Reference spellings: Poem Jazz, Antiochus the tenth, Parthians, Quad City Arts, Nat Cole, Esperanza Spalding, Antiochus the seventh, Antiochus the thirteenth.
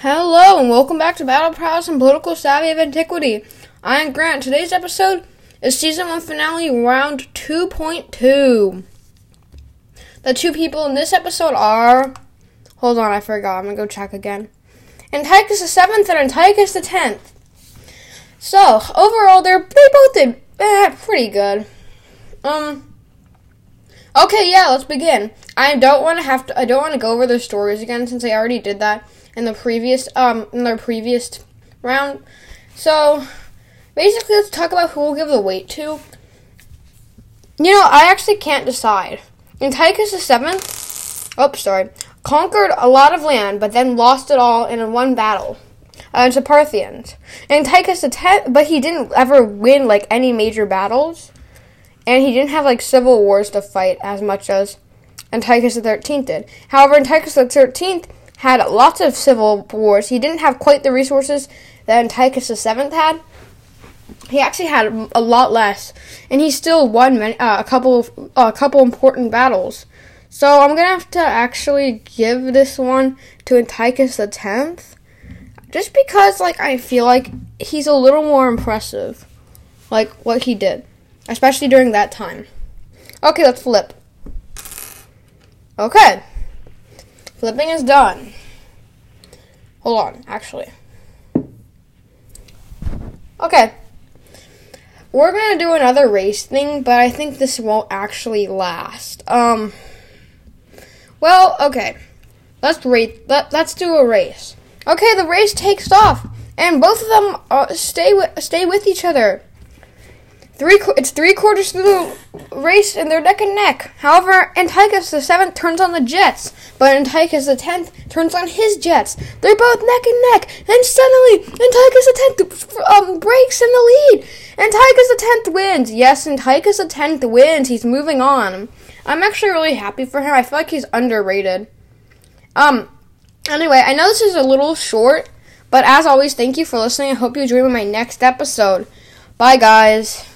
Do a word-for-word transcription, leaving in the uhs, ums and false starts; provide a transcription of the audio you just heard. Hello and welcome back to Battle Prowess and Political Savvy of Antiquity. I am Grant. Today's episode is Season one Finale Round two point two. The two people in this episode are... Hold on, I forgot. I'm going to go check again. Antiochus the seventh and Antiochus the tenth. So, overall, they're, they both did eh, pretty good. Um... Okay, yeah, let's begin. I don't want to have to... I don't want to go over their stories again since I already did that in the previous, um, in their previous round. So, basically, let's talk about who we'll give the weight to. You know, I actually can't decide. Antiochus the seventh, oh, sorry, conquered a lot of land, but then lost it all in one battle uh, to Parthians. Antiochus the tenth, but he didn't ever win, like, any major battles, and he didn't have, like, civil wars to fight as much as Antiochus the thirteenth did. However, Antiochus the thirteenth had lots of civil wars. He didn't have quite the resources that Antiochus the seventh had. He actually had a lot less, and he still won many, uh, a couple of, uh, a couple important battles. So I'm gonna have to actually give this one to Antiochus the tenth, just because like I feel like he's a little more impressive, like what he did, especially during that time. Okay, let's flip. Okay. Flipping is done. Hold on, actually. Okay. We're going to do another race thing, but I think this won't actually last. Um. Well, okay. Let's rate, let, let's do a race. Okay, the race takes off, and both of them uh, stay, w- stay with each other. Three, it's three quarters through the race, and they're neck and neck. However, Antiochus the seventh turns on the jets, but Antiochus the tenth turns on his jets. They're both neck and neck, and suddenly Antiochus the tenth um, breaks in the lead. Antiochus the tenth wins. Yes, Antiochus the tenth wins. He's moving on. I'm actually really happy for him. I feel like he's underrated. Um. Anyway, I know this is a little short, but as always, thank you for listening. I hope you join me in my next episode. Bye, guys.